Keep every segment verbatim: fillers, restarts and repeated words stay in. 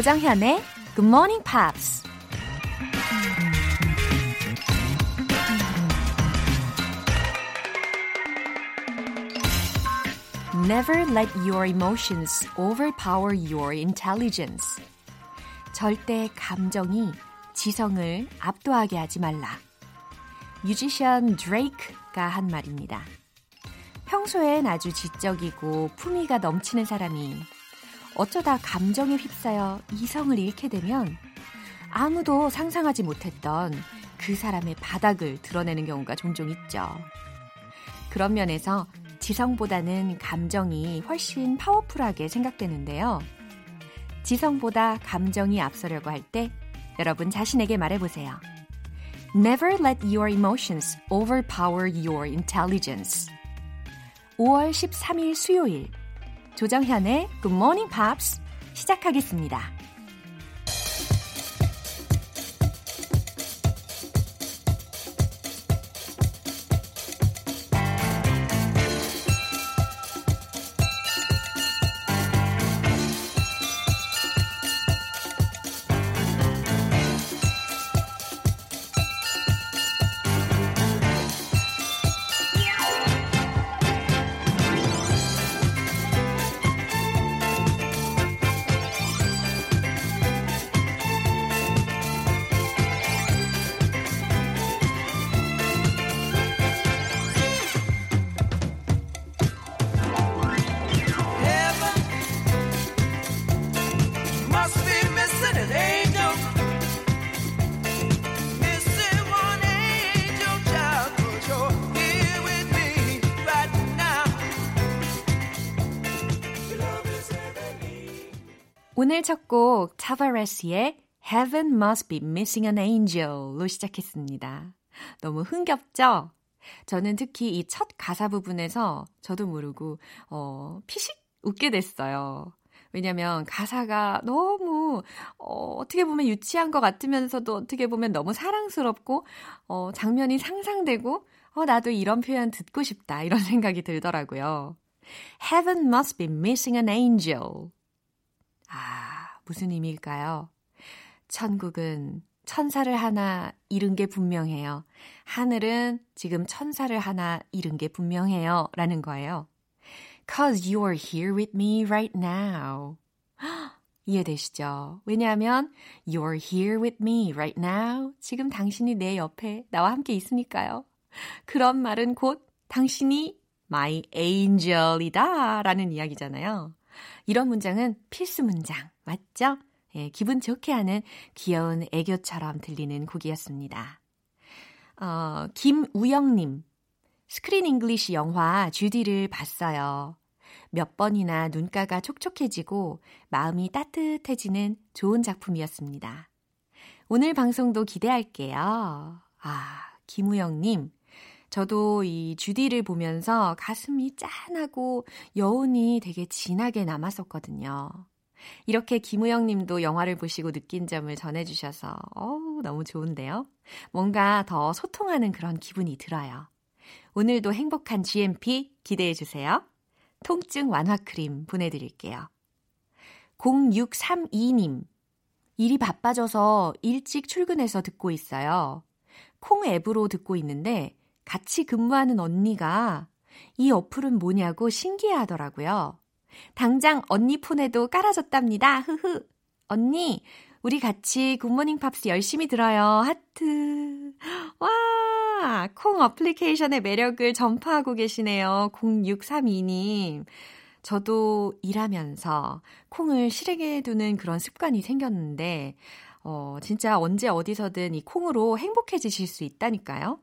조정현의 Good Morning Pops. Never let your emotions overpower your intelligence. 절대 감정이 지성을 압도하게 하지 말라. 뮤지션 드레이크가 한 말입니다. 평소엔 아주 지적이고 품위가 넘치는 사람이 어쩌다 감정에 휩싸여 이성을 잃게 되면 아무도 상상하지 못했던 그 사람의 바닥을 드러내는 경우가 종종 있죠. 그런 면에서 지성보다는 감정이 훨씬 파워풀하게 생각되는데요. 지성보다 감정이 앞서려고 할 때 여러분 자신에게 말해보세요. Never let your emotions overpower your intelligence. 오월 십삼일 수요일 조정현의 Good Morning Pops 시작하겠습니다. 오늘 첫 곡 타바레스의 Heaven Must Be Missing an Angel로 시작했습니다. 너무 흥겹죠? 저는 특히 이 첫 가사 부분에서 저도 모르고 어, 피식 웃게 됐어요. 왜냐하면 가사가 너무 어, 어떻게 보면 유치한 것 같으면서도 어떻게 보면 너무 사랑스럽고 어, 장면이 상상되고 어, 나도 이런 표현 듣고 싶다 이런 생각이 들더라고요. Heaven Must Be Missing an Angel. 아, 무슨 의미일까요? 천국은 천사를 하나 잃은 게 분명해요. 하늘은 지금 천사를 하나 잃은 게 분명해요. 라는 거예요. Cause you are here with me right now. 헉, 이해되시죠? 왜냐하면 You're here with me right now. 지금 당신이 내 옆에 나와 함께 있으니까요. 그런 말은 곧 당신이 my angel이다 라는 이야기잖아요. 이런 문장은 필수 문장, 맞죠? 예, 기분 좋게 하는 귀여운 애교처럼 들리는 곡이었습니다. 어, 김우영님, 스크린 잉글리시 영화 주디를 봤어요. 몇 번이나 눈가가 촉촉해지고 마음이 따뜻해지는 좋은 작품이었습니다. 오늘 방송도 기대할게요. 아, 김우영님. 저도 이 주디를 보면서 가슴이 짠하고 여운이 되게 진하게 남았었거든요. 이렇게 김우영 님도 영화를 보시고 느낀 점을 전해주셔서 어우, 너무 좋은데요. 뭔가 더 소통하는 그런 기분이 들어요. 오늘도 행복한 지엠피 기대해주세요. 통증 완화 크림 보내드릴게요. 공육삼이님, 일이 바빠져서 일찍 출근해서 듣고 있어요. 콩 앱으로 듣고 있는데 같이 근무하는 언니가 이 어플은 뭐냐고 신기해하더라고요. 당장 언니 폰에도 깔아줬답니다. 흐흐. 언니, 우리 같이 굿모닝 팝스 열심히 들어요. 하트. 와, 콩 어플리케이션의 매력을 전파하고 계시네요. 공육삼이님. 저도 일하면서 콩을 실행해 두는 그런 습관이 생겼는데 어, 진짜 언제 어디서든 이 콩으로 행복해지실 수 있다니까요.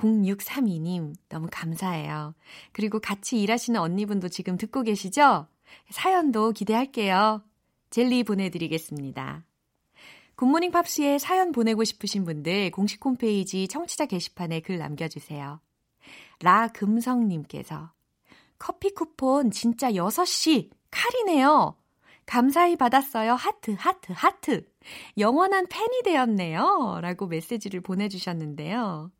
공육삼이님 너무 감사해요. 그리고 같이 일하시는 언니분도 지금 듣고 계시죠? 사연도 기대할게요. 젤리 보내드리겠습니다. 굿모닝 팝스에 사연 보내고 싶으신 분들 공식 홈페이지 청취자 게시판에 글 남겨주세요. 라금성님께서 커피 쿠폰 진짜 여섯 시 칼이네요. 감사히 받았어요. 하트 하트 하트. 영원한 팬이 되었네요. 라고 메시지를 보내주셨는데요.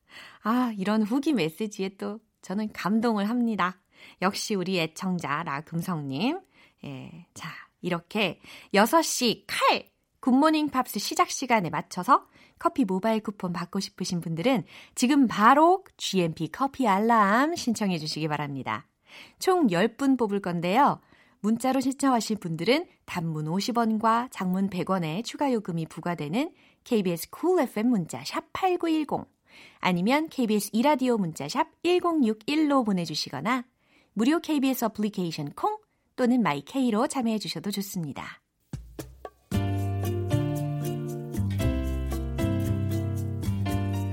아, 이런 후기 메시지에 또 저는 감동을 합니다. 역시 우리 애청자 라금성님. 예, 자, 이렇게 여섯 시 칼 굿모닝 팝스 시작 시간에 맞춰서 커피 모바일 쿠폰 받고 싶으신 분들은 지금 바로 지엠피 커피 알람 신청해 주시기 바랍니다. 총 열 분 뽑을 건데요. 문자로 신청하신 분들은 단문 오십 원과 장문 백 원의 추가 요금이 부과되는 케이비에스 Cool 에프엠 문자 샵 팔구일공 아니면 케이비에스 이라디오 문자 샵 일공육일로 보내주시거나 무료 케이비에스 어플리케이션 콩 또는 마이케이로 참여해 주셔도 좋습니다.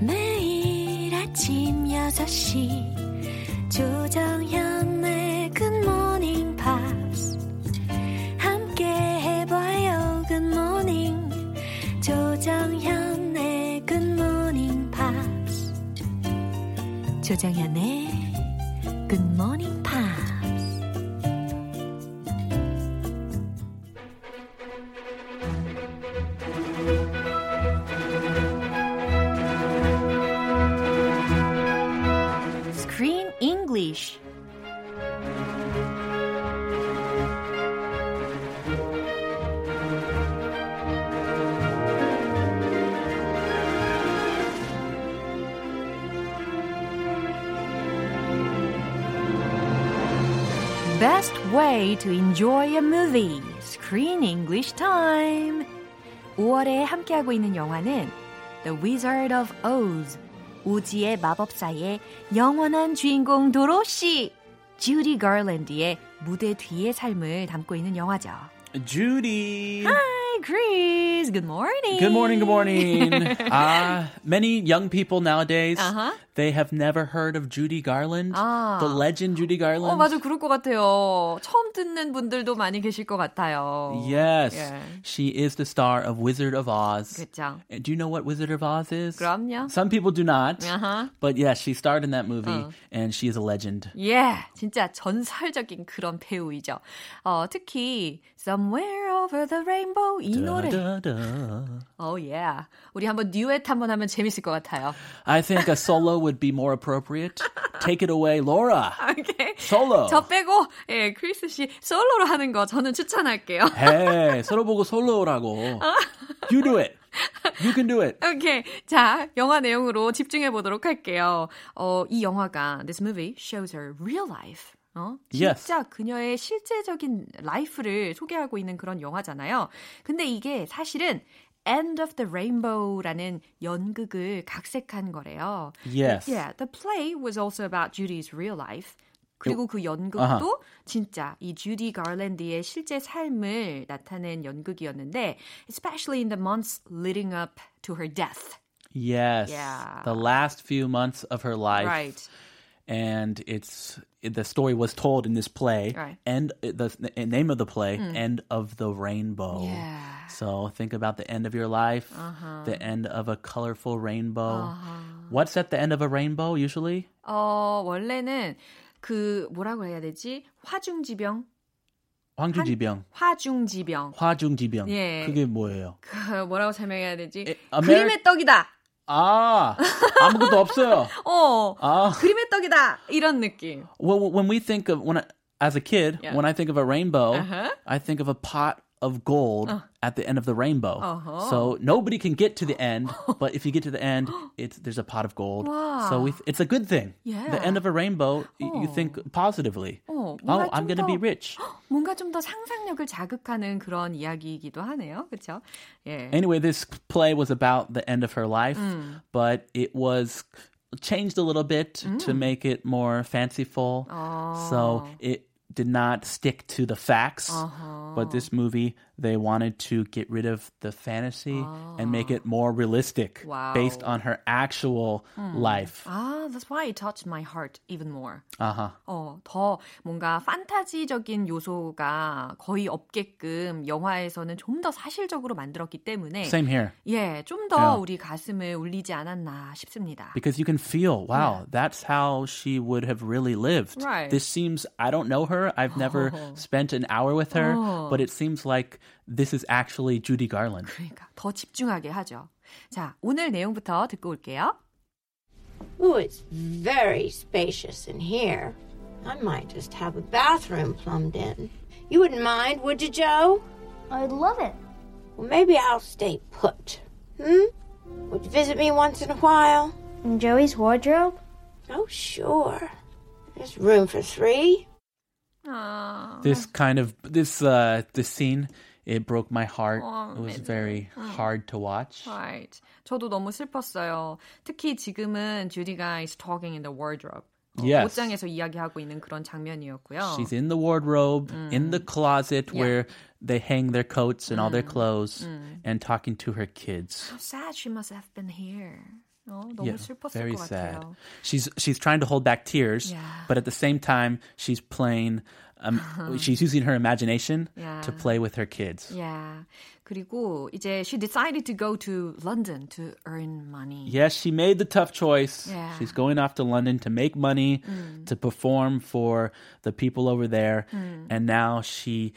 매일 아침 여섯 시 조정현의 조정현의 Good Morning Pops. Screen English. Best way to enjoy a movie, Screen English time. 오월에 함께하고 있는 영화는 The Wizard of Oz, 오지의 마법사의 영원한 주인공 도로시, Judy Garland의 무대 뒤의 삶을 담고 있는 영화죠. Judy! Hi, Chris! Good morning! Good morning, good morning! uh, many young people nowadays... Uh-huh. They have never heard of Judy Garland, 아. the legend Judy Garland. 어, 맞아, 그럴 것 같아요. 처음 듣는 분들도 많이 계실 것 같아요. Yes, yeah. She is the star of Wizard of Oz. 그렇죠. Do you know what Wizard of Oz is? 그럼요. Some people do not, uh-huh. but yes, she starred in that movie, 어. and she is a legend. Yeah, 진짜 전설적인 그런 배우이죠. 어, 특히 Somewhere Over the Rainbow 이 노래. Oh yeah, 우리 한번 듀엣 한번 하면 재밌을 것 같아요. I think a solo. would be more appropriate. Take it away, Laura. Okay. Solo. 저 빼고 예, 크리스 씨 솔로로 하는 거 저는 추천할게요. Hey, 서로 보고 솔로라고. You do it. You can do it. Okay. 자, 영화 내용으로 집중해 보도록 할게요. 어, 이 영화가 this movie shows her real life. 어? 진짜 yes. 그녀의 실제적인 라이프를 소개하고 있는 그런 영화잖아요. 근데 이게 사실은 End of the Rainbow라는 연극을 각색한 거래요. Yes. Yeah, the play was also about Judy's real life. 그리고 그 연극도 uh-huh. 진짜 이 주디 가랜드의 실제 삶을 나타낸 연극이었는데 especially in the months leading up to her death. Yes. Yeah. The last few months of her life. Right. And it's the story was told in this play, right. and the, the name of the play, mm. End of the Rainbow. Yeah. So think about the end of your life, uh-huh. the end of a colorful rainbow. Uh-huh. What's at the end of a rainbow usually? 어 원래는 그 뭐라고 해야 되지? 화중지병. 황중지병. 화중지병. 화중지병. 예. 그게 뭐예요? 그 뭐라고 설명해야 되지? It, Ameri- 그림의 떡이다. 아, 아무것도 없어요. 어, 아. 그림의 떡이다. 이런 느낌. Well, when we think of, when I, as a kid, yeah. when I think of a rainbow, uh-huh. I think of a pot of gold uh. at the end of the rainbow. Uh-huh. So nobody can get to the end, but if you get to the end, it's, there's a pot of gold. Wow. So we, it's a good thing. Yeah. The end of a rainbow, oh. you, you think positively. Oh, oh I'm going to be rich. 뭔가 좀 더 상상력을 자극하는 그런 이야기이기도 하네요. 그렇죠? 예. Anyway, this play was about the end of her life, 음. but it was changed a little bit 음. to make it more fanciful. 어. So it did not stick to the facts, uh-huh. but this movie, they wanted to get rid of the fantasy uh-huh. and make it more realistic wow. based on her actual 음. life. Ah, that's why it touched my heart even more. Uh-huh. 어, 더 뭔가 판타지적인 요소가 거의 없게끔 영화에서는 좀 더 사실적으로 만들었기 때문에 Same here. 예, 좀 더 yeah. 우리 가슴을 울리지 않았나 싶습니다. Because you can feel, wow, yeah. that's how she would have really lived. Right. This seems, I don't know her, I've never oh. spent an hour with her, oh. but it seems like this is actually Judy Garland. 그러니까 더 집중하게 하죠. 자, 오늘 내용부터 듣고 올게요. Oh, it's very spacious in here. I might just have a bathroom plumbed in. You wouldn't mind, would you, Joe? I'd love it. Well, maybe I'll stay put. Hmm? Would you visit me once in a while? In Joey's wardrobe? Oh, sure. There's room for three. Aww. This kind of, this, uh, this scene, it broke my heart. Aww, it was very 음. hard to watch. Right. 저도 너무 슬펐어요. 특히 지금은 Judy가 is talking in the wardrobe. Yes. 옷장에서 이야기하고 있는 그런 장면이었고요. She's in the wardrobe, 음. in the closet yeah. where they hang their coats and 음. all their clothes 음. and talking to her kids. How sad she must have been here. 어, 너무 yeah, 슬펐을 very 것 sad. 같아요. She's she's trying to hold back tears, yeah. but at the same time she's playing um, she's using her imagination yeah. to play with her kids. Yeah. 그리고 이제 she decided to go to London to earn money. Yes, she made the tough choice. Yeah. She's going off to London to make money, mm. to perform for the people over there, mm. and now she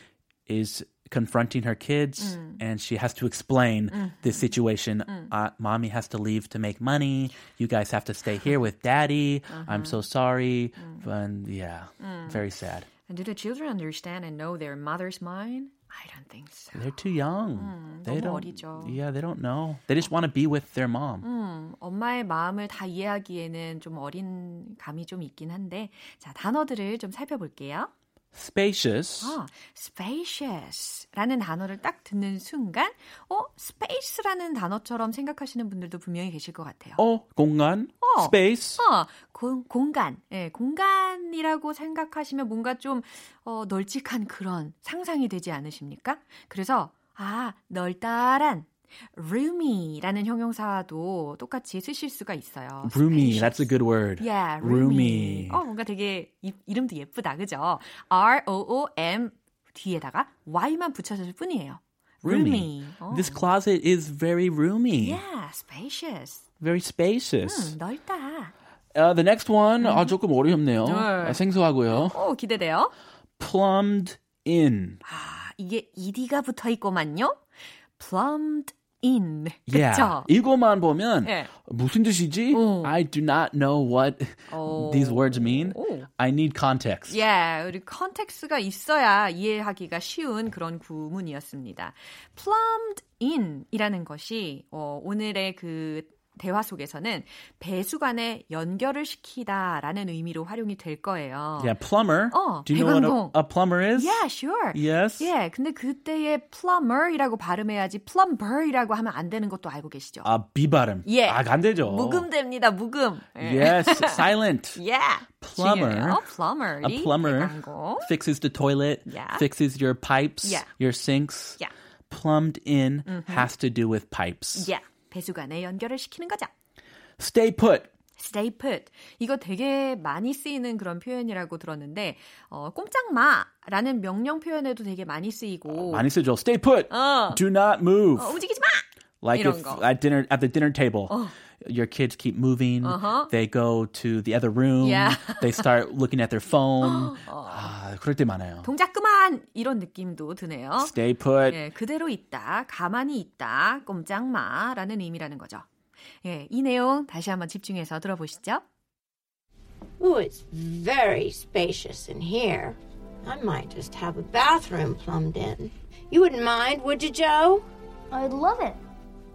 is confronting her kids mm. and she has to explain mm. this situation. Mm. Uh, mommy has to leave to make money. You guys have to stay here with daddy. Uh-huh. I'm so sorry. Mm. And yeah, mm. very sad. And do the children understand and know their mother's mind? I don't think so. They're too young. 음, they 너무 don't, 어리죠. Yeah, they don't know. They just want to be with their mom. 음, 엄마의 마음을 다 이해하기에는 좀 어린 감이 좀 있긴 한데 자, 단어들을 좀 살펴볼게요. spacious. 아, spacious라는 단어를 딱 듣는 순간 어, space라는 단어처럼 생각하시는 분들도 분명히 계실 것 같아요. 어, 공간, 어, space. 어, 고, 공간. 예, 공간이라고 생각하시면 뭔가 좀 어, 널찍한 그런 상상이 되지 않으십니까? 그래서 아, 널따란 roomy라는 형용사와도 똑같이 쓰실 수가 있어요. Roomy, spacious. That's a good word. Yeah, roomy. 어, 뭔가 되게 이, 이름도 예쁘다, 그죠? R-O-O-M 뒤에다가 Y만 붙여줄 뿐이에요. Roomy. 어. This closet is very roomy. Yeah, spacious. Very spacious. 음, 넓다. Uh, the next one, 음. 아, 조금 어렵네요. 아, 생소하고요. 오, 기대돼요. Plumbed in. 아, 이게 ed가 붙어있고만요. Plumbed in. Yeah. 그쵸? 이거만 보면 네. 무슨 뜻이지? 오. I do not know what 오. these words mean. 오. I need context. Yeah, 우리 컨텍스트가 있어야 이해하기가 쉬운 그런 구문이었습니다. Plumbed in이라는 것이 어, 오늘의 그 대화 속에서는 배수 간에 연결을 시키다라는 의미로 활용이 될 거예요. Yeah, plumber. 어, Do you 배관공. know what a, a plumber is? Yeah, sure. Yes. Yeah, 근데 그때의 plumber이라고 발음해야지 plumber이라고 하면 안 되는 것도 알고 계시죠? 아, 비 발음. 예. 아, 안 되죠. 무금됩니다, 무금. Yes, silent. Yeah. Plumber. 어, plumber. A plumber 배관공. fixes the toilet, yeah. fixes your pipes, yeah. your sinks. Yeah. Plumbed in mm-hmm. has to do with pipes. Yeah. 배수관에 연결을 시키는 거죠. Stay put. Stay put. 이거 되게 많이 쓰이는 그런 표현이라고 들었는데 어, 꼼짝 마라는 명령 표현에도 되게 많이 쓰이고. 어, 많이 쓰죠. Stay put. 어. Do not move. 어, 움직이지 마. Like if at dinner at the dinner table, 어. your kids keep moving. Uh-huh. They go to the other room. Yeah. They start looking at their phone. 어. 아, 그럴 때 많아요. 동작 그만 이런 느낌도 드네요. Stay put. 예, 그대로 있다, 가만히 있다, 꼼짝 마라는 의미라는 거죠. 예, 이 내용 다시 한번 집중해서 들어보시죠. Oh, it's very spacious in here. I might just have a bathroom plumbed in. You wouldn't mind, would you, Joe? I'd love it.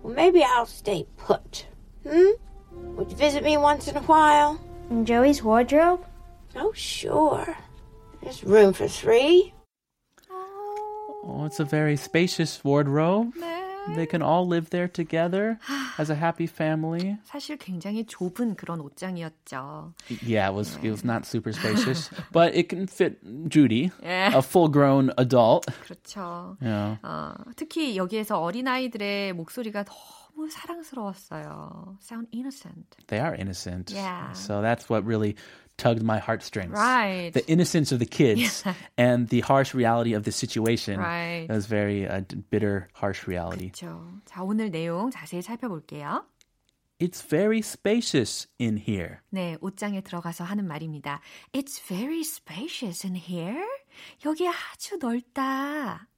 Well, maybe I'll stay put. Hmm? Would you visit me once in a while? In Joey's wardrobe? Oh, sure. There's room for three. Oh, it's a very spacious wardrobe. 네. They can all live there together as a happy family. 사실 굉장히 좁은 그런 옷장이었죠. Yeah, it was, it was not super spacious. But it can fit Judy, 예. a full-grown adult. 그렇죠. Yeah. 어, 특히 여기에서 어린아이들의 목소리가 더 너무 사랑스러웠어요. Sound innocent. They are innocent. Yeah. So that's what really tugged my heartstrings. Right. The innocence of the kids yeah. and the harsh reality of the situation. Right. It was very uh, bitter, harsh reality. 그렇죠. 자, 오늘 내용 자세히 살펴볼게요. It's very spacious in here. 네, 옷장에 들어가서 하는 말입니다. It's very spacious in here. 여기 아주 넓다.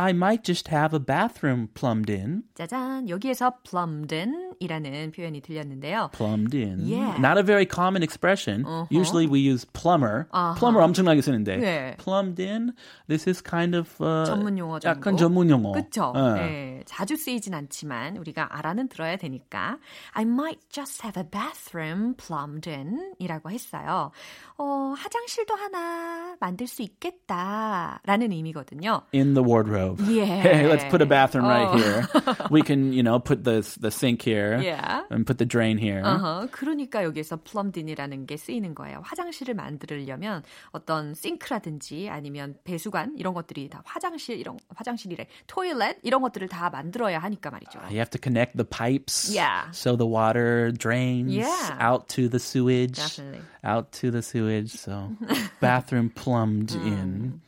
I might just have a bathroom plumbed in. 짜잔, 여기에서 plumbed in이라는 표현이 들렸는데요. Plumbed in. Yeah. Not a very common expression. Uh-huh. Usually we use plumber. Uh-huh. Plumber 엄청나게 쓰는데. 네. Plumbed in, this is kind of... Uh, 전문용어 정도. 약간 전문용어. 그렇죠. 어. 네, 자주 쓰이진 않지만 우리가 알아는 들어야 되니까 I might just have a bathroom plumbed in 이라고 했어요. 어, 화장실도 하나 만들 수 있겠다라는 의미거든요. In the wardrobe. Yeah. Hey, let's put a bathroom right oh. here. We can, you know, put the, the sink here yeah. and put the drain here. Uh-huh. 그러니까 여기에서 plumbed in이라는 게 쓰이는 거예요. 화장실을 만들려면 어떤 싱크라든지 아니면 배수관 이런 것들이 다 화장실 이런 화장실이래. toilet 이런 것들을 다 만들어야 하니까 말이죠. You have to connect the pipes yeah. so the water drains yeah. out to the sewage. Definitely. Out to the sewage. So bathroom plumbed mm. in.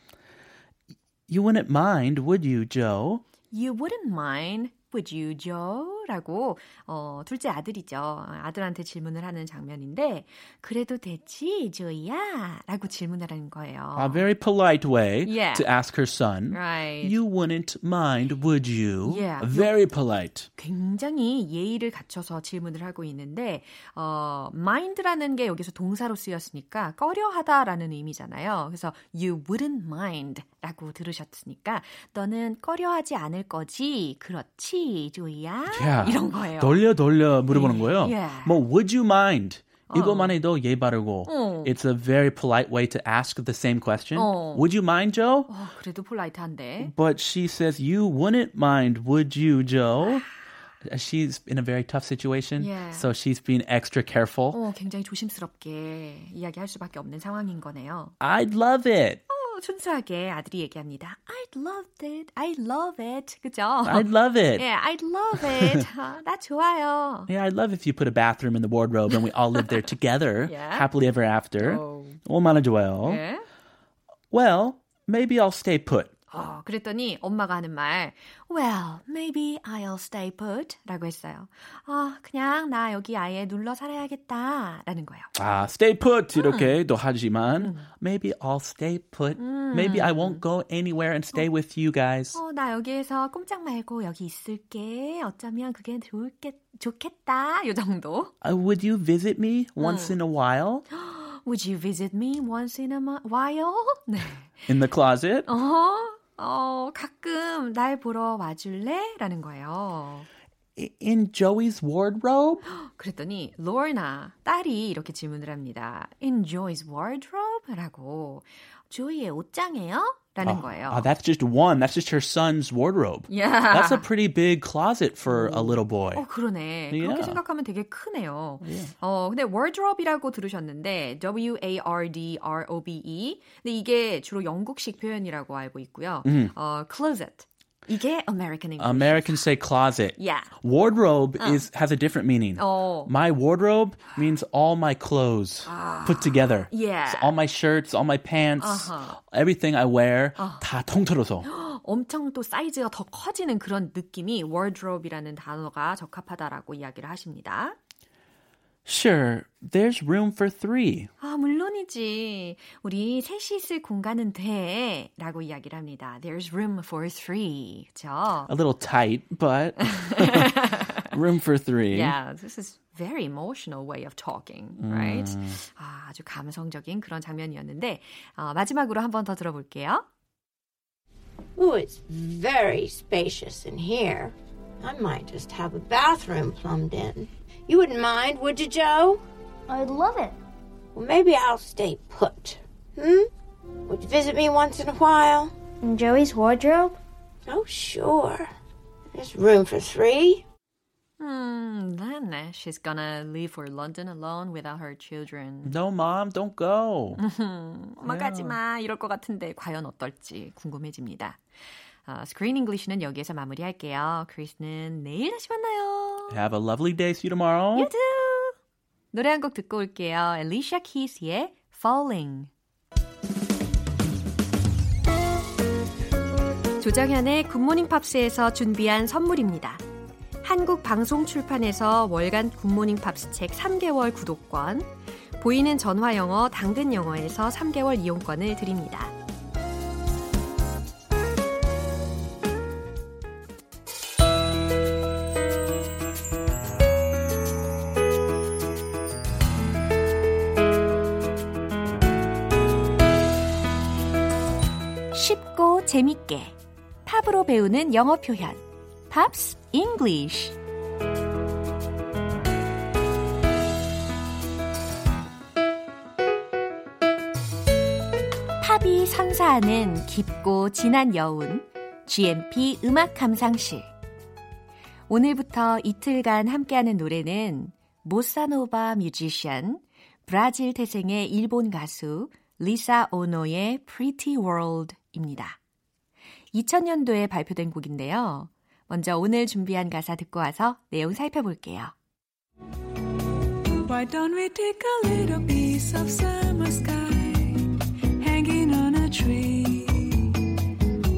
You wouldn't mind, would you, Joe? You wouldn't mind, would you, Joe? 라고 어, 둘째 아들이죠. 아들한테 질문을 하는 장면인데 그래도 되지, 조이야? 라고 질문하는 거예요. A very polite way yeah. to ask her son. Right. You wouldn't mind, would you? Yeah. Very polite. 굉장히 예의를 갖춰서 질문을 하고 있는데 어, mind라는 게 여기서 동사로 쓰였으니까 꺼려하다라는 의미잖아요. 그래서 you wouldn't mind 라고 들으셨으니까 너는 꺼려하지 않을 거지? 그렇지, 조이야? Yeah. 이런 거예요. 돌려 돌려 물어보는 거예요. Yeah. 뭐 would you mind? 어. 이거만 해도 예의 바르고 어. It's a very polite way to ask the same question. 어. Would you mind, Joe? 어, 그래도 폴라이트한데. But she says you wouldn't mind, would you, Joe? She's in a very tough situation, yeah. so she's being extra careful. 어, 굉장히 조심스럽게 이야기할 수밖에 없는 상황인 거네요. I'd love it. 순수하게 아들이 얘기합니다. I'd love it. I'd love it. 그죠? I'd love it. Yeah, I'd love it. 나 좋아요. Yeah, I'd love if you put a bathroom in the wardrobe and we all live there together, yeah. happily ever after. Oh. 얼마나 좋아요. Yeah. Well, maybe I'll stay put. 어, 그랬더니 엄마가 하는 말, Well, maybe I'll stay put 라고 했어요. 아, 그냥 나 여기 아예 눌러 살아야겠다 라는 거예요. 아, stay put 이렇게도 음. 하지만 음. Maybe I'll stay put. 음. Maybe I won't go anywhere and stay 어. with you guys. 어, 나 여기에서 꼼짝 말고 여기 있을게. 어쩌면 그게 좋겠, 좋겠다. 요 정도. Uh, would you visit me once 음. in a while? Would you visit me once in a while? 네. In the closet? Uh-huh. 어, 가끔 날 보러 와줄래? 라는 거예요. In Joey's wardrobe? 그랬더니 로나, 딸이 이렇게 질문을 합니다. In Joey's wardrobe? 라고. 조이의 옷장에요? 라는 oh, 거예요. Oh, that's just one. That's just her son's wardrobe. Yeah. That's a pretty big closet for 오. a little boy. 어, 그러네. Yeah. 그렇게 생각하면 되게 크네요. Yeah. 어, 근데 wardrobe이라고 들으셨는데 W-A-R-D-R-O-B-E 근데 이게 주로 영국식 표현이라고 알고 있고요. 음. 어, closet. 이게 American English. Americans say closet. Yeah. Wardrobe uh. is has a different meaning. Oh. My wardrobe means all my clothes uh. put together. Yeah. So all my shirts, all my pants, uh-huh. everything I wear uh. 다 통틀어서. 엄청 또 사이즈가 더 커지는 그런 느낌이 wardrobe이라는 단어가 적합하다라고 이야기를 하십니다. Sure, there's room for three. 아, 물론이지. 우리 셋이 있을 공간은 돼. 라고 이야기를 합니다. There's room for three. 그쵸? A little tight, but room for three. Yeah, this is very emotional way of talking, right? 음. 아, 아주 감성적인 그런 장면이었는데 어, 마지막으로 한 번 더 들어볼게요. Oh, it's very spacious in here. I might just have a bathroom plumbed in. You wouldn't mind, would you, Joe? I'd love it. Well, maybe I'll stay put. Hmm? Would you visit me once in a while? In Joey's wardrobe? Oh, sure. There's room for three. Hmm, then she's gonna leave for London alone without her children. No, Mom, don't go. 엄마 가지 마. 이럴 것 같은데 과연 어떨지 궁금해집니다. 어, Screen English는 여기에서 마무리할게요. 크리스는 내일 다시 만나요. Have a lovely day. See you tomorrow. You too. 노래 한 곡 듣고 올게요. Alicia Keys의 Falling. 조정현의 굿모닝 팝스에서 준비한 선물입니다. 한국 방송 출판에서 월간 굿모닝 팝스 책 삼 개월 구독권, 보이는 전화 영어 당근 영어에서 삼 개월 이용권을 드립니다. 쉽고 재밌게 팝으로 배우는 영어 표현 Pops English. 팝이 선사하는 깊고 진한 여운 지엠피 음악 감상실. 오늘부터 이틀간 함께하는 노래는 보사노바 뮤지션, 브라질 태생의 일본 가수 리사 오노의 Pretty World입니다. 이천 년도에 발표된 곡인데요. 먼저 오늘 준비한 가사 듣고 와서 내용 살펴볼게요. Why don't we take a little piece of summer sky hanging on a tree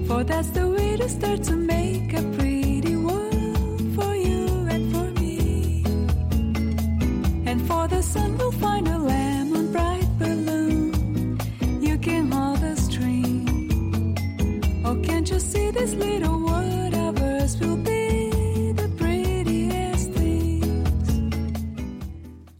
For that's the way to start to make a pretty world for you and for me And for the sun we'll find a lemon bright balloon You can hold a string Oh can't you see this little world of ours will be the prettiest things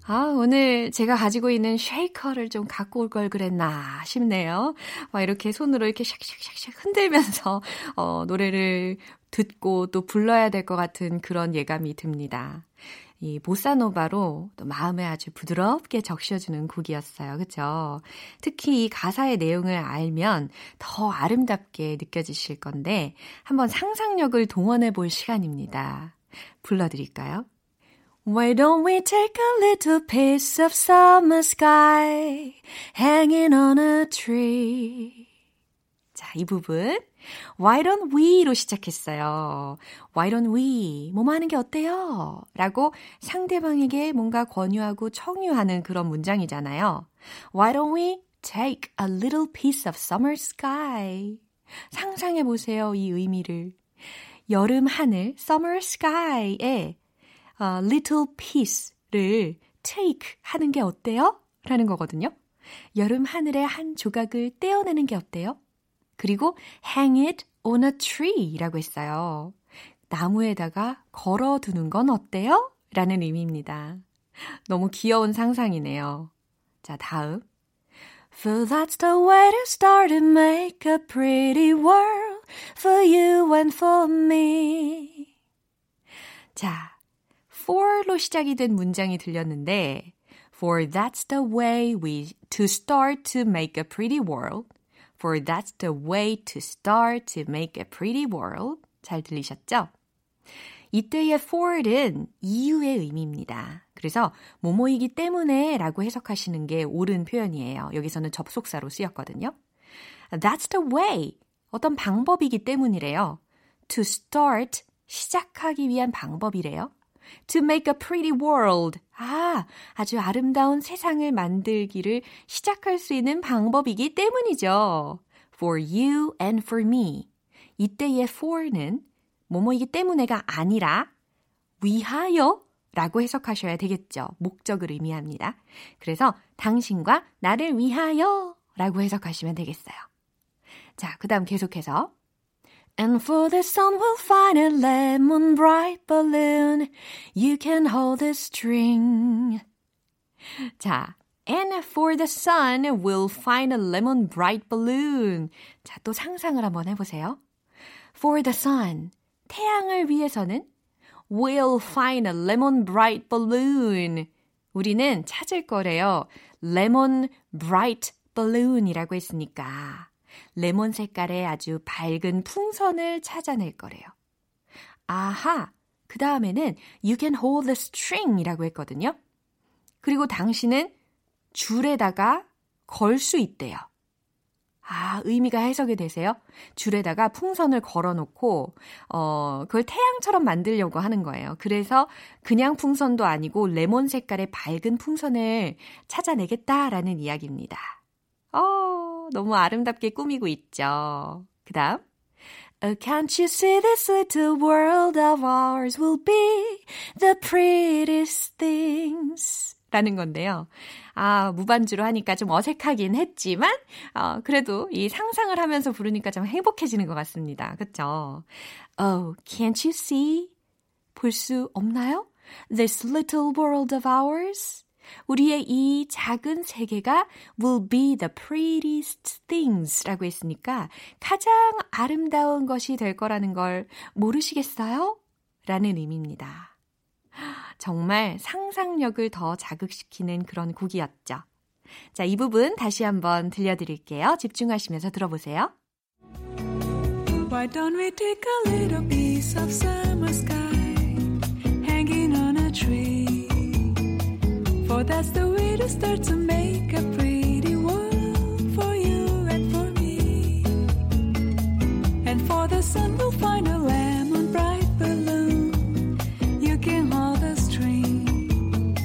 아, 오늘 제가 가지고 있는 쉐이커를 좀 갖고 올 걸 그랬나 싶네요. 막 이렇게 손으로 이렇게 샥샥샥샥 흔들면서 어, 노래를 듣고 또 불러야 될 것 같은 그런 예감이 듭니다. 이 보사노바로 또 마음에 아주 부드럽게 적셔주는 곡이었어요. 그렇죠? 특히 이 가사의 내용을 알면 더 아름답게 느껴지실 건데 한번 상상력을 동원해 볼 시간입니다. 불러드릴까요? Why don't we take a little piece of summer sky hanging on a tree 자, 이 부분 Why don't we로 시작했어요. Why don't we? 뭐 하는 게 어때요? 라고 상대방에게 뭔가 권유하고 청유하는 그런 문장이잖아요. Why don't we take a little piece of summer sky? 상상해보세요, 이 의미를. 여름 하늘, summer sky에 uh, little piece를 take 하는 게 어때요? 라는 거거든요. 여름 하늘의 한 조각을 떼어내는 게 어때요? 그리고 hang it on a tree라고 했어요. 나무에다가 걸어두는 건 어때요? 라는 의미입니다. 너무 귀여운 상상이네요. 자, 다음. For that's the way to start and make a pretty world for you and for me. 자, for로 시작이 된 문장이 들렸는데 For that's the way we to start to make a pretty world. For that's the way to start to make a pretty world. 잘 들리셨죠? 이때의 for는 이유의 의미입니다. 그래서 뭐뭐이기 때문에 라고 해석하시는 게 옳은 표현이에요. 여기서는 접속사로 쓰였거든요. That's the way. 어떤 방법이기 때문이래요. To start, 시작하기 위한 방법이래요. To make a pretty world. 아, 아주 아름다운 세상을 만들기를 시작할 수 있는 방법이기 때문이죠. For you and for me. 이때의 for는 뭐뭐이기 때문에가 아니라 위하여 라고 해석하셔야 되겠죠. 목적을 의미합니다. 그래서 당신과 나를 위하여 라고 해석하시면 되겠어요. 자, 그 다음 계속해서 And for the sun we'll find a lemon bright balloon. You can hold the string. 자, and for the sun we'll find a lemon bright balloon. 자, 또 상상을 한번 해보세요. For the sun, 태양을 위해서는 we'll find a lemon bright balloon. 우리는 찾을 거래요. lemon bright balloon이라고 했으니까. 레몬 색깔의 아주 밝은 풍선을 찾아낼 거래요. 아하, 그 다음에는 You can hold the string이라고 했거든요. 그리고 당신은 줄에다가 걸 수 있대요. 아, 의미가 해석이 되세요? 줄에다가 풍선을 걸어놓고 어, 그걸 태양처럼 만들려고 하는 거예요. 그래서 그냥 풍선도 아니고 레몬 색깔의 밝은 풍선을 찾아내겠다라는 이야기입니다. 어... 너무 아름답게 꾸미고 있죠. 그 다음 Oh, can't you see this little world of ours will be the prettiest things 라는 건데요. 아, 무반주로 하니까 좀 어색하긴 했지만 어, 그래도 이 상상을 하면서 부르니까 좀 행복해지는 것 같습니다. 그렇죠? Oh, can't you see? 볼 수 없나요? This little world of ours 우리의 이 작은 세계가 will be the prettiest things라고 했으니까 가장 아름다운 것이 될 거라는 걸 모르시겠어요? 라는 의미입니다. 정말 상상력을 더 자극시키는 그런 곡이었죠. 자, 이 부분 다시 한번 들려드릴게요. 집중하시면서 들어보세요. Why don't we take a little piece of summer sky hanging on a tree For that's the way to start to make a pretty world for you and for me And for the sun we'll find a lemon bright balloon You can hold a string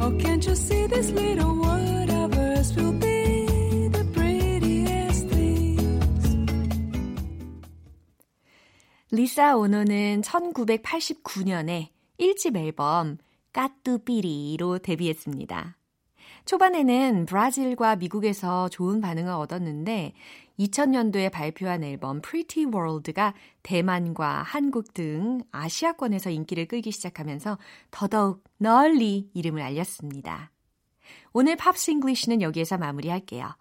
Oh can't you see this little word of ours will be 리사 오노는 천구백팔십구 년에 일 집 앨범 까뚜삐리로 데뷔했습니다. 초반에는 브라질과 미국에서 좋은 반응을 얻었는데 이천 년도에 발표한 앨범 Pretty World가 대만과 한국 등 아시아권에서 인기를 끌기 시작하면서 더더욱 널리 이름을 알렸습니다. 오늘 팝스 잉글리시는 여기에서 마무리할게요.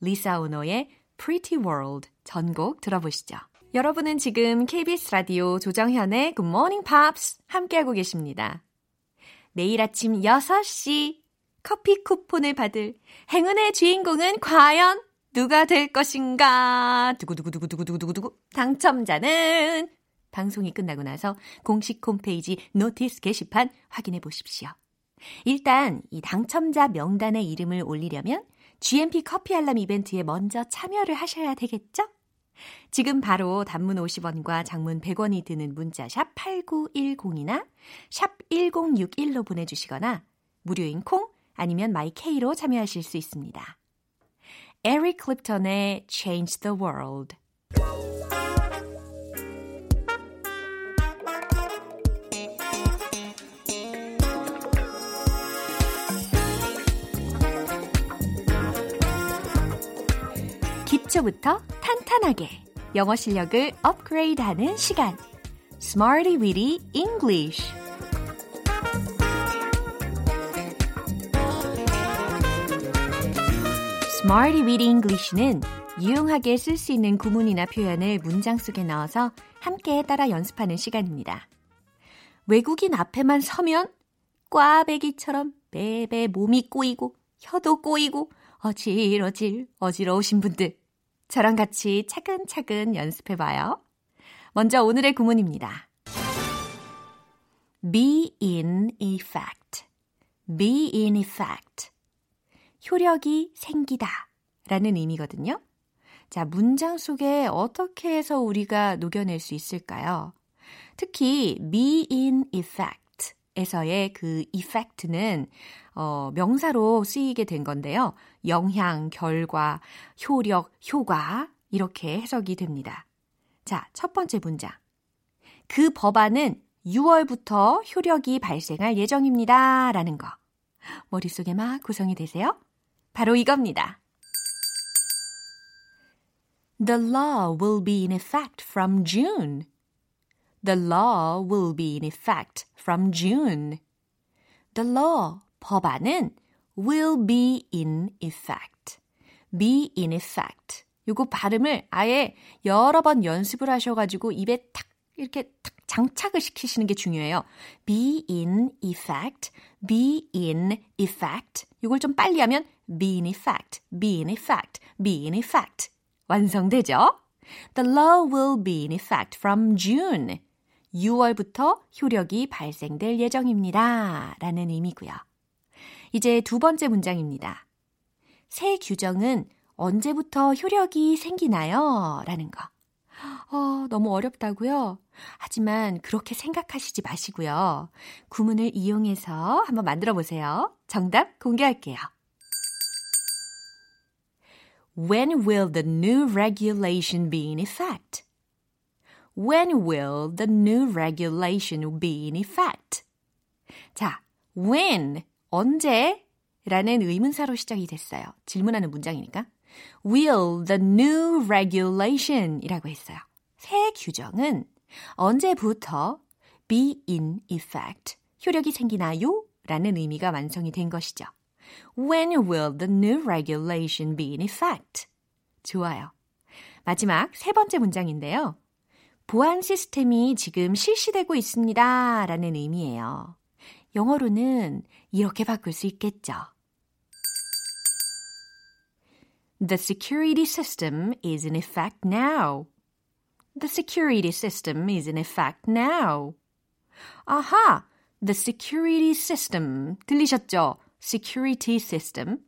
리사 오노의 Pretty World 전곡 들어보시죠. 여러분은 지금 케이비에스 라디오 조정현의 Good Morning Pops 함께하고 계십니다. 내일 아침 여섯 시 커피 쿠폰을 받을 행운의 주인공은 과연 누가 될 것인가? 두구두구두구두구두구두구 당첨자는 방송이 끝나고 나서 공식 홈페이지 노티스 게시판 확인해 보십시오. 일단 이 당첨자 명단에 이름을 올리려면 지엠피 커피 알람 이벤트에 먼저 참여를 하셔야 되겠죠? 지금 바로 단문 오십 원과 장문 백 원이 드는 문자 샵 팔구일공이나 샵 일공육일로 보내주시거나 무료인 콩 아니면 마이케이로 참여하실 수 있습니다. 에릭 클립턴의 Change the World 기초부터 탄탄하게 영어 실력을 업그레이드하는 시간 Smarty Weedy English Smarty Weedy English는 유용하게 쓸 수 있는 구문이나 표현을 문장 속에 넣어서 함께 따라 연습하는 시간입니다. 외국인 앞에만 서면 꽈배기처럼 베베 몸이 꼬이고 혀도 꼬이고 어질어질 어지러우신 분들 저랑 같이 차근차근 연습해봐요. 먼저 오늘의 구문입니다. Be in effect. Be in effect. 효력이 생기다 라는 의미거든요. 자, 문장 속에 어떻게 해서 우리가 녹여낼 수 있을까요? 특히 be in effect 에서의 그 effect는 어, 명사로 쓰이게 된 건데요. 영향, 결과, 효력, 효과 이렇게 해석이 됩니다. 자, 첫 번째 문장. 그 법안은 유월부터 효력이 발생할 예정입니다. 라는 거. 머릿속에 막 구성이 되세요? 바로 이겁니다. The law will be in effect from June. The law will be in effect from June. The law 법안은 will be in effect. be in effect. 요거 발음을 아예 여러 번 연습을 하셔가지고 입에 탁 이렇게 탁 장착을 시키시는 게 중요해요. be in effect. be in effect. 요걸 좀 빨리 하면 be in effect. be in effect. be in effect. 완성되죠? The law will be in effect from June. 유월부터 효력이 발생될 예정입니다. 라는 의미고요. 이제 두 번째 문장입니다. 새 규정은 언제부터 효력이 생기나요? 라는 거. 어, 너무 어렵다고요? 하지만 그렇게 생각하시지 마시고요. 구문을 이용해서 한번 만들어 보세요. 정답 공개할게요. When will the new regulation be in effect? When will the new regulation be in effect? 자, when 언제? 라는 의문사로 시작이 됐어요. 질문하는 문장이니까. Will the new regulation 이라고 했어요. 새 규정은 언제부터 be in effect 효력이 생기나요? 라는 의미가 완성이 된 것이죠. When will the new regulation be in effect? 좋아요. 마지막 세 번째 문장인데요. 보안 시스템이 지금 실시되고 있습니다 라는 의미예요. 영어로는 이렇게 바꿀 수 있겠죠. The security system is in effect now. The security system is in effect now. 아하! The security system. 들리셨죠? Security system.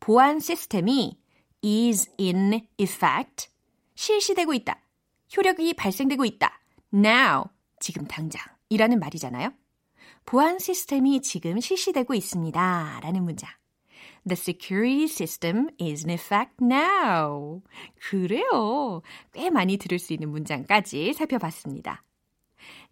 보안 시스템이 is in effect. 실시되고 있다. 효력이 발생되고 있다. Now. 지금 당장. 이라는 말이잖아요. 보안 시스템이 지금 실시되고 있습니다. 라는 문장. The security system is in effect now. 그래요. 꽤 많이 들을 수 있는 문장까지 살펴봤습니다.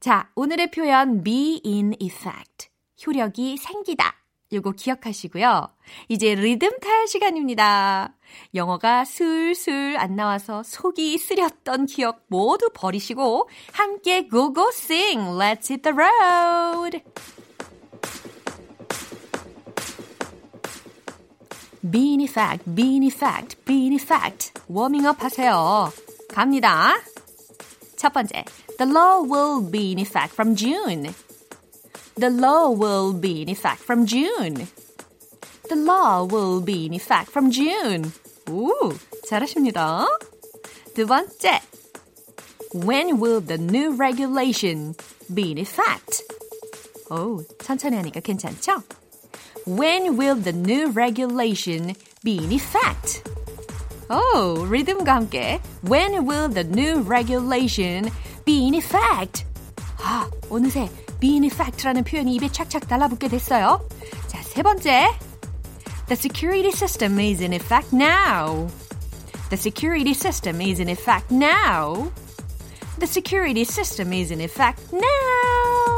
자, 오늘의 표현 be in effect. 효력이 생기다. 요거 기억하시고요. 이제 리듬 탈 시간입니다. 영어가 술술 안 나와서 속이 쓰렸던 기억 모두 버리시고 함께 go go sing. Let's hit the road. Be in effect, be in effect, be in effect. 워밍업 하세요. 갑니다. 첫 번째, The law will be in effect from June. The law will be in effect from June. The law will be in effect from June. 오, 잘하십니다. 두 번째, When will the new regulation be in effect? 오, 천천히 하니까 괜찮죠? When will the new regulation be in effect? 오, 리듬과 함께 When will the new regulation be in effect? 아, 어느새 be in effect라는 표현이 입에 착착 달라붙게 됐어요. 자, 세 번째 The security system is in effect now. The security system is in effect now. The security system is in effect now.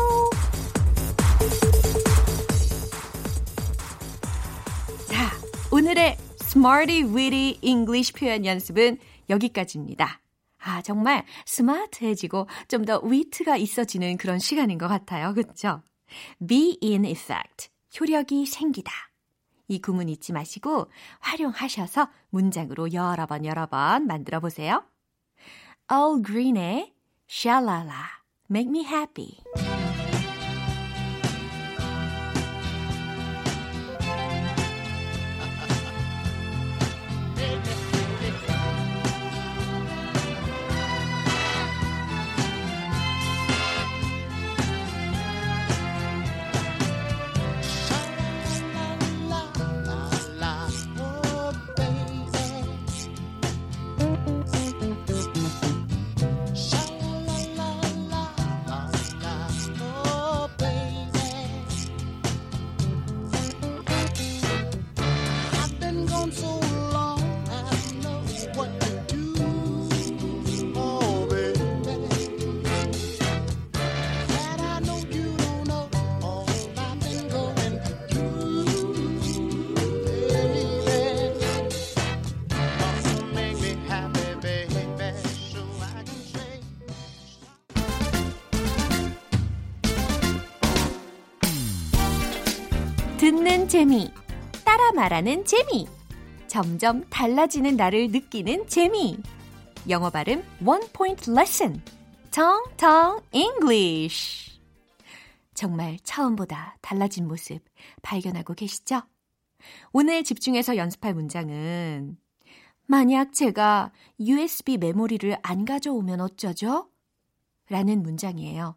오늘의 Smarty Witty English 표현 연습은 여기까지입니다. 아, 정말 스마트해지고 좀 더 위트가 있어지는 그런 시간인 것 같아요. 그렇죠? Be in effect. 효력이 생기다. 이 구문 잊지 마시고 활용하셔서 문장으로 여러 번 여러 번 만들어 보세요. All Green의 샤랄라 Make me happy. 듣는 재미, 따라 말하는 재미, 점점 달라지는 나를 느끼는 재미. 영어 발음 One Point Lesson, 텅텅 English. 정말 처음보다 달라진 모습 발견하고 계시죠? 오늘 집중해서 연습할 문장은 만약 제가 유에스비 메모리를 안 가져오면 어쩌죠? 라는 문장이에요.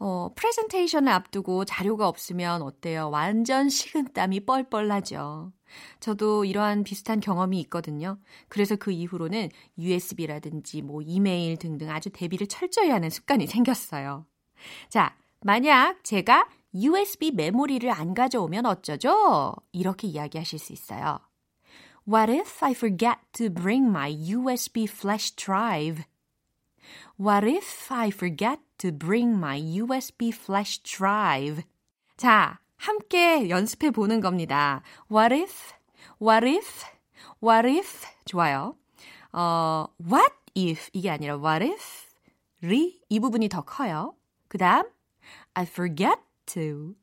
어, 프레젠테이션을 앞두고 자료가 없으면 어때요? 완전 식은땀이 뻘뻘 나죠. 저도 이러한 비슷한 경험이 있거든요. 그래서 그 이후로는 유에스비라든지 뭐 이메일 등등 아주 대비를 철저히 하는 습관이 생겼어요. 자, 만약 제가 유에스비 메모리를 안 가져오면 어쩌죠? 이렇게 이야기하실 수 있어요. What if I forget to bring my U S B flash drive? What if I forget to bring my U S B flash drive? 자, 함께 연습해 보는 겁니다. What if, what if, what if. 좋아요. 어, what if 이게 아니라 what if, re 이 부분이 더 커요. 그 다음, I forget to,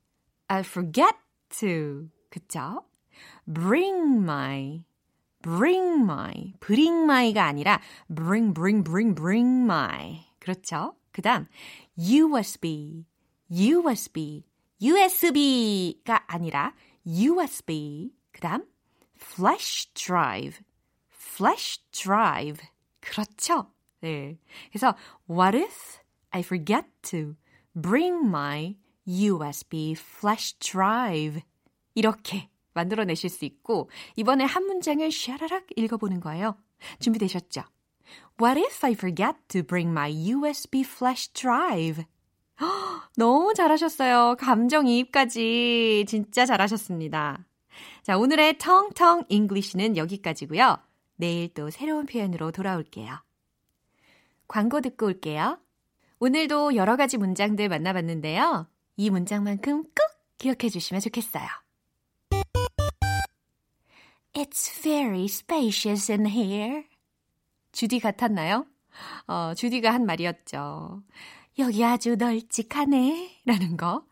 I forget to. 그쵸? Bring my. Bring my. Bring my가 아니라 bring, bring, bring, bring my. 그렇죠? 그 다음 USB. USB. USB가 아니라 USB. 그 다음 flash drive. flash drive. 그렇죠? 네. 그래서 what if I forget to bring my USB flash drive. 이렇게 만들어내실 수 있고 이번에 한 문장을 샤라락 읽어보는 거예요. 준비되셨죠? What if I forget to bring my USB flash drive? 허, 너무 잘하셨어요. 감정이입까지 진짜 잘하셨습니다. 자, 오늘의 텅텅 잉글리시는 여기까지고요. 내일 또 새로운 표현으로 돌아올게요. 광고 듣고 올게요. 오늘도 여러 가지 문장들 만나봤는데요. 이 문장만큼 꼭 기억해 주시면 좋겠어요. It's very spacious in here. 주디 같았나요? 어, 주디가 한 말이었죠. 여기 아주 널찍하네 라는 거.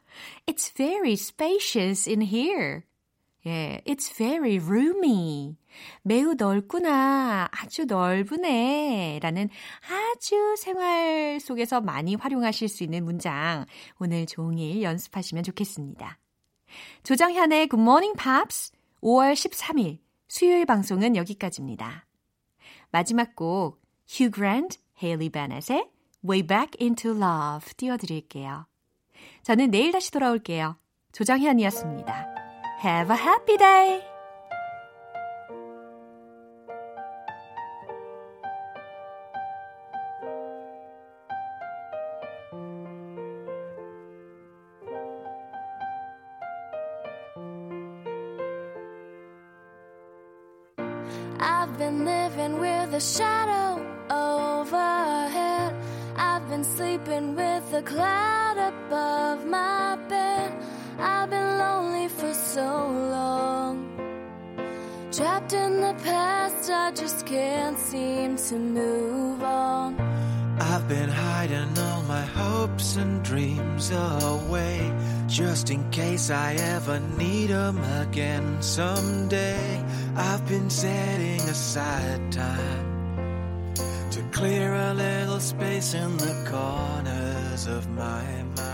It's very spacious in here. 예, It's very roomy. 매우 넓구나. 아주 넓으네. 라는 아주 생활 속에서 많이 활용하실 수 있는 문장. 오늘 종일 연습하시면 좋겠습니다. 조정현의 Good Morning Pops 오월 십삼일. 수요일 방송은 여기까지입니다. 마지막 곡 Hugh Grant, Haley Bennett의 Way Back into Love 띄워드릴게요. 저는 내일 다시 돌아올게요. 조정현이었습니다. Have a happy day! I've been living with a shadow overhead. I've been sleeping with a cloud above my bed. I've been lonely for so long. Trapped in the past, I just can't seem to move on. I've been hiding all my hopes and dreams away, just in case I ever need them again someday. I've been setting aside time to clear a little space in the corners of my mind.